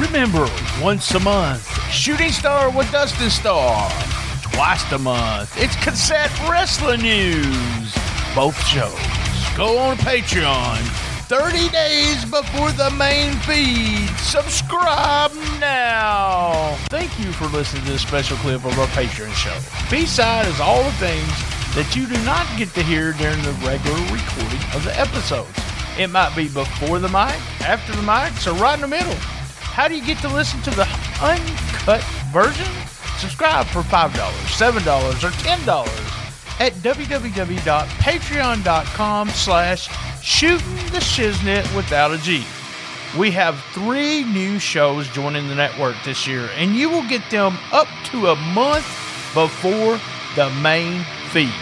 Remember, once a month, Shooting Star with Dustin Star. Twice a month, it's Cassette Wrestling News. Both shows go on Patreon 30 days before the main feed. Subscribe now. Thank you for listening to this special clip of our Patreon show. B-side is all the things that you do not get to hear during the regular recording of the episodes. It might be before the mic, after the mic, so right in the middle. How do you get to listen to the uncut version? Subscribe for $5, $7, or $10 at www.patreon.com/shootin' the shiznit without a G. We have 3 new shows joining the network this year, and you will get them up to a month before the main feed.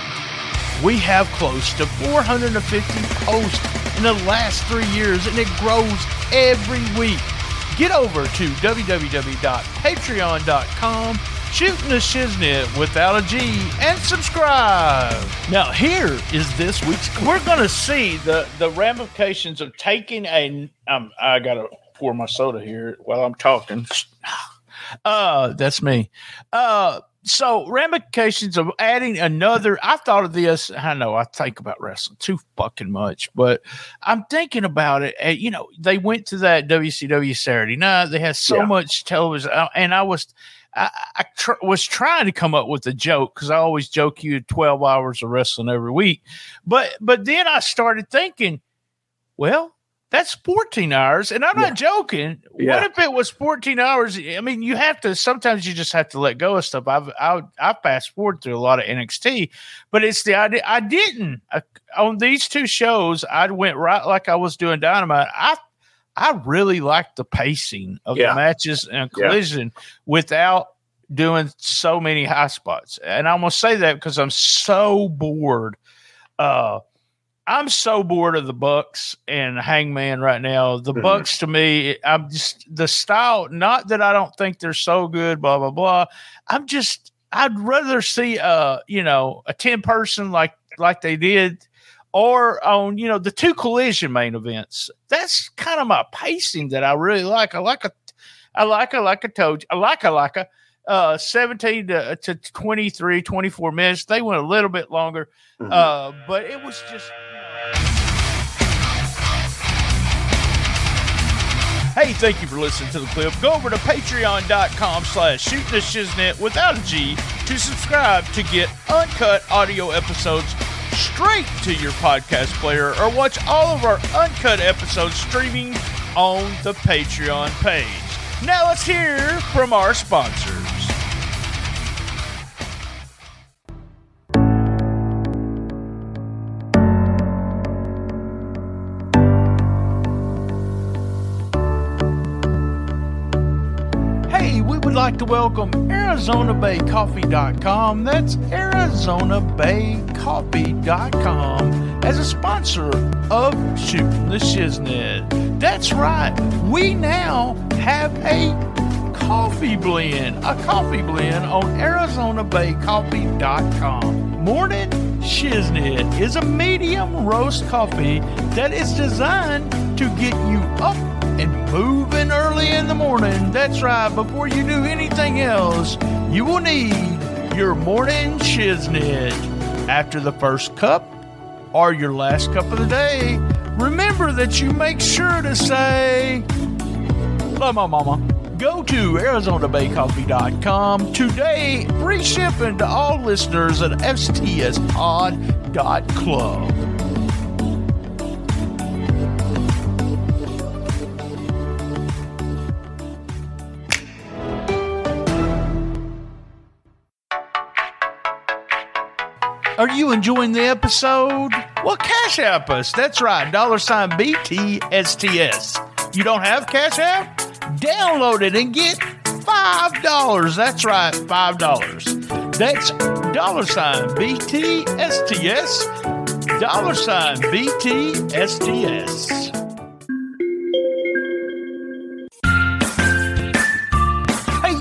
We have close to 450 posts in the last 3 years, and it grows every week. Get over to www.patreon.com/shootin' the shiznit without a G and subscribe. Now here is this week's clip. We're going to see the ramifications of taking a... I got to pour my soda here while I'm talking. That's me. So ramifications of adding another... I thought of this. I know I think about wrestling too fucking much, but I'm thinking about it. And, you know, they went to that WCW Saturday night. They had so much television. And I was trying to come up with a joke because I always joke you 12 hours of wrestling every week. But then I started thinking, well, that's 14 hours. And I'm not joking. Yeah. What if it was 14 hours? I mean, you have to, sometimes you just have to let go of stuff. I fast forward through a lot of NXT, but it's the idea. I didn't. On these 2 shows, I went right like I was doing Dynamite. I really liked the pacing of the matches and Collision without doing so many high spots. And I'm going to say that because I'm so bored. I'm so bored of the Bucks and Hangman right now. The Bucks to me, I'm just the style, not that I don't think they're so good, blah, blah, blah. I'd rather see, a 10-person like they did. Or on, the 2 Collision main events. That's kind of my pacing that I really like. I like 17 to 23, 24 minutes. They went a little bit longer, but it was just... Hey, thank you for listening to the clip. Go over to patreon.com/shootin' the shiznit without a G to subscribe to get uncut audio episodes straight to your podcast player, or watch all of our uncut episodes streaming on the Patreon page. Now let's hear from our sponsors. Hey, we would like to welcome ArizonaBayCoffee.com. That's ArizonaBayCoffee.com as a sponsor of Shootin' the Shiznit. That's right. We now have a coffee blend on ArizonaBayCoffee.com. Morning Shiznit is a medium roast coffee that is designed to get you up and moving early in the morning. That's right. Before you do anything else, you will need your morning shiznit. After the first cup or your last cup of the day, remember that you make sure to say, love my mama. Go to ArizonaBayCoffee.com today. Free shipping to all listeners at fstspod.club. Are you enjoying the episode? Well, Cash App us. That's right. $BTSTS. You don't have Cash App? Download it and get $5. That's right. $5. That's $BTSTS. $BTSTS.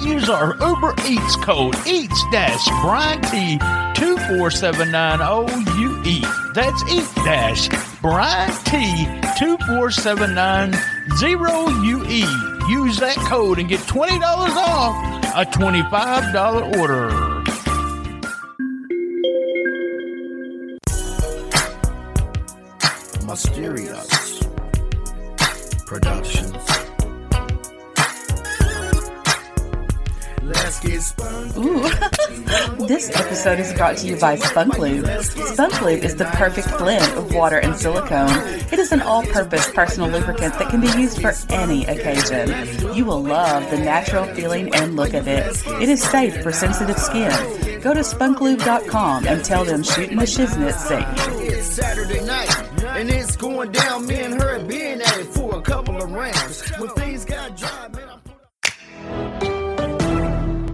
Use our Uber Eats code EATS-BRIANT24790UE. That's EATS-BRIANT24790UE. Use that code and get $20 off a $25 order. Mysterious Productions. Ooh. This episode is brought to you by Spunk Lube. Spunk Lube is the perfect blend of water and silicone. It is an all-purpose personal lubricant that can be used for any occasion. You will love the natural feeling and look of it. It is safe for sensitive skin. Go to spunklube.com and tell them Shootin' the Shiznit sent you. It's Saturday night. And it's going down, me and her being at it for a couple of rounds. When things